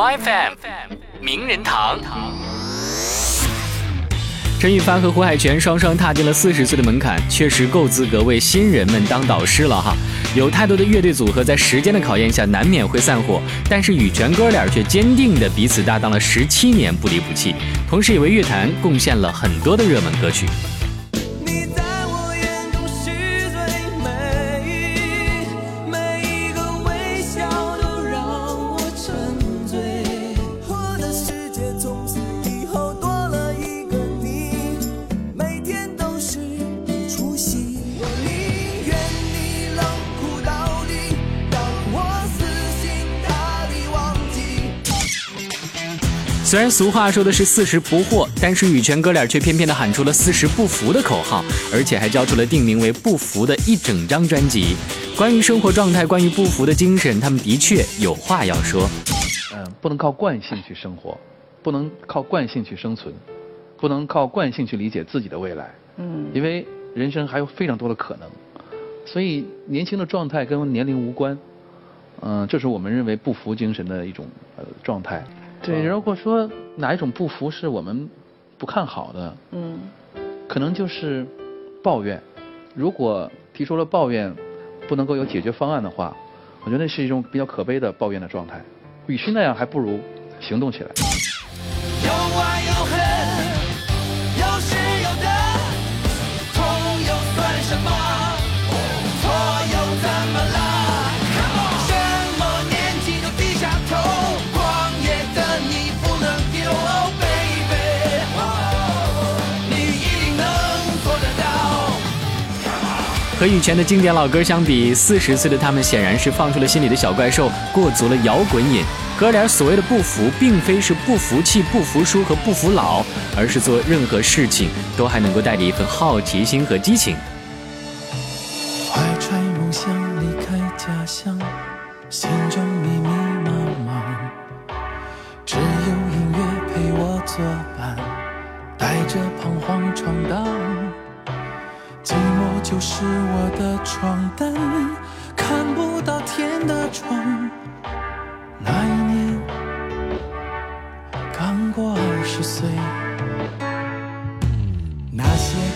My FM 名人堂，陈羽凡和胡海泉双双踏进了40岁的门槛，确实够资格为新人们当导师了哈。有太多的乐队组合在时间的考验下难免会散伙，但是羽泉哥俩却坚定的彼此搭档了17年不离不弃，同时也为乐坛贡献了很多的热门歌曲。虽然俗话说的是40不惑，但是羽泉哥俩却偏偏的喊出了40不服的口号，而且还交出了定名为不服的1整张专辑。关于生活状态，关于不服的精神，他们的确有话要说。不能靠惯性去生活，不能靠惯性去生存，不能靠惯性去理解自己的未来。因为人生还有非常多的可能，所以年轻的状态跟年龄无关。这是我们认为不服精神的一种状态。对，如果说哪一种不服是我们不看好的，可能就是抱怨。如果提出了抱怨不能够有解决方案的话，我觉得那是一种比较可悲的抱怨的状态。与其那样，还不如行动起来。有爱有恨，有失有得，痛又算什么，错又怎么了？和羽泉的经典老歌相比，40岁的他们显然是放出了心里的小怪兽，过足了摇滚瘾。哥俩所谓的不服，并非是不服气、不服输和不服老，而是做任何事情都还能够带着一份好奇心和激情。怀揣梦想离开家乡，心中迷迷茫茫，只有音乐陪我作伴，带着彷徨闯荡。寂寞就是我的床单，看不到天的窗。那一年刚过20岁。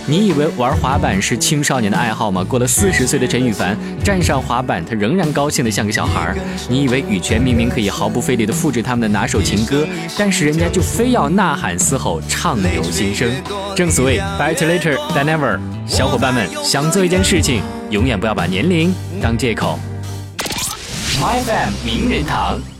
你以为玩滑板是青少年的爱好吗？过了40岁的陈羽凡站上滑板，他仍然高兴得像个小孩。你以为羽泉明明可以毫不费力地复制他们的拿手情歌，但是人家就非要呐喊嘶吼，畅游心声。正所谓 Better later than never， 小伙伴们想做一件事情，永远不要把年龄当借口。 MY FM 名人堂。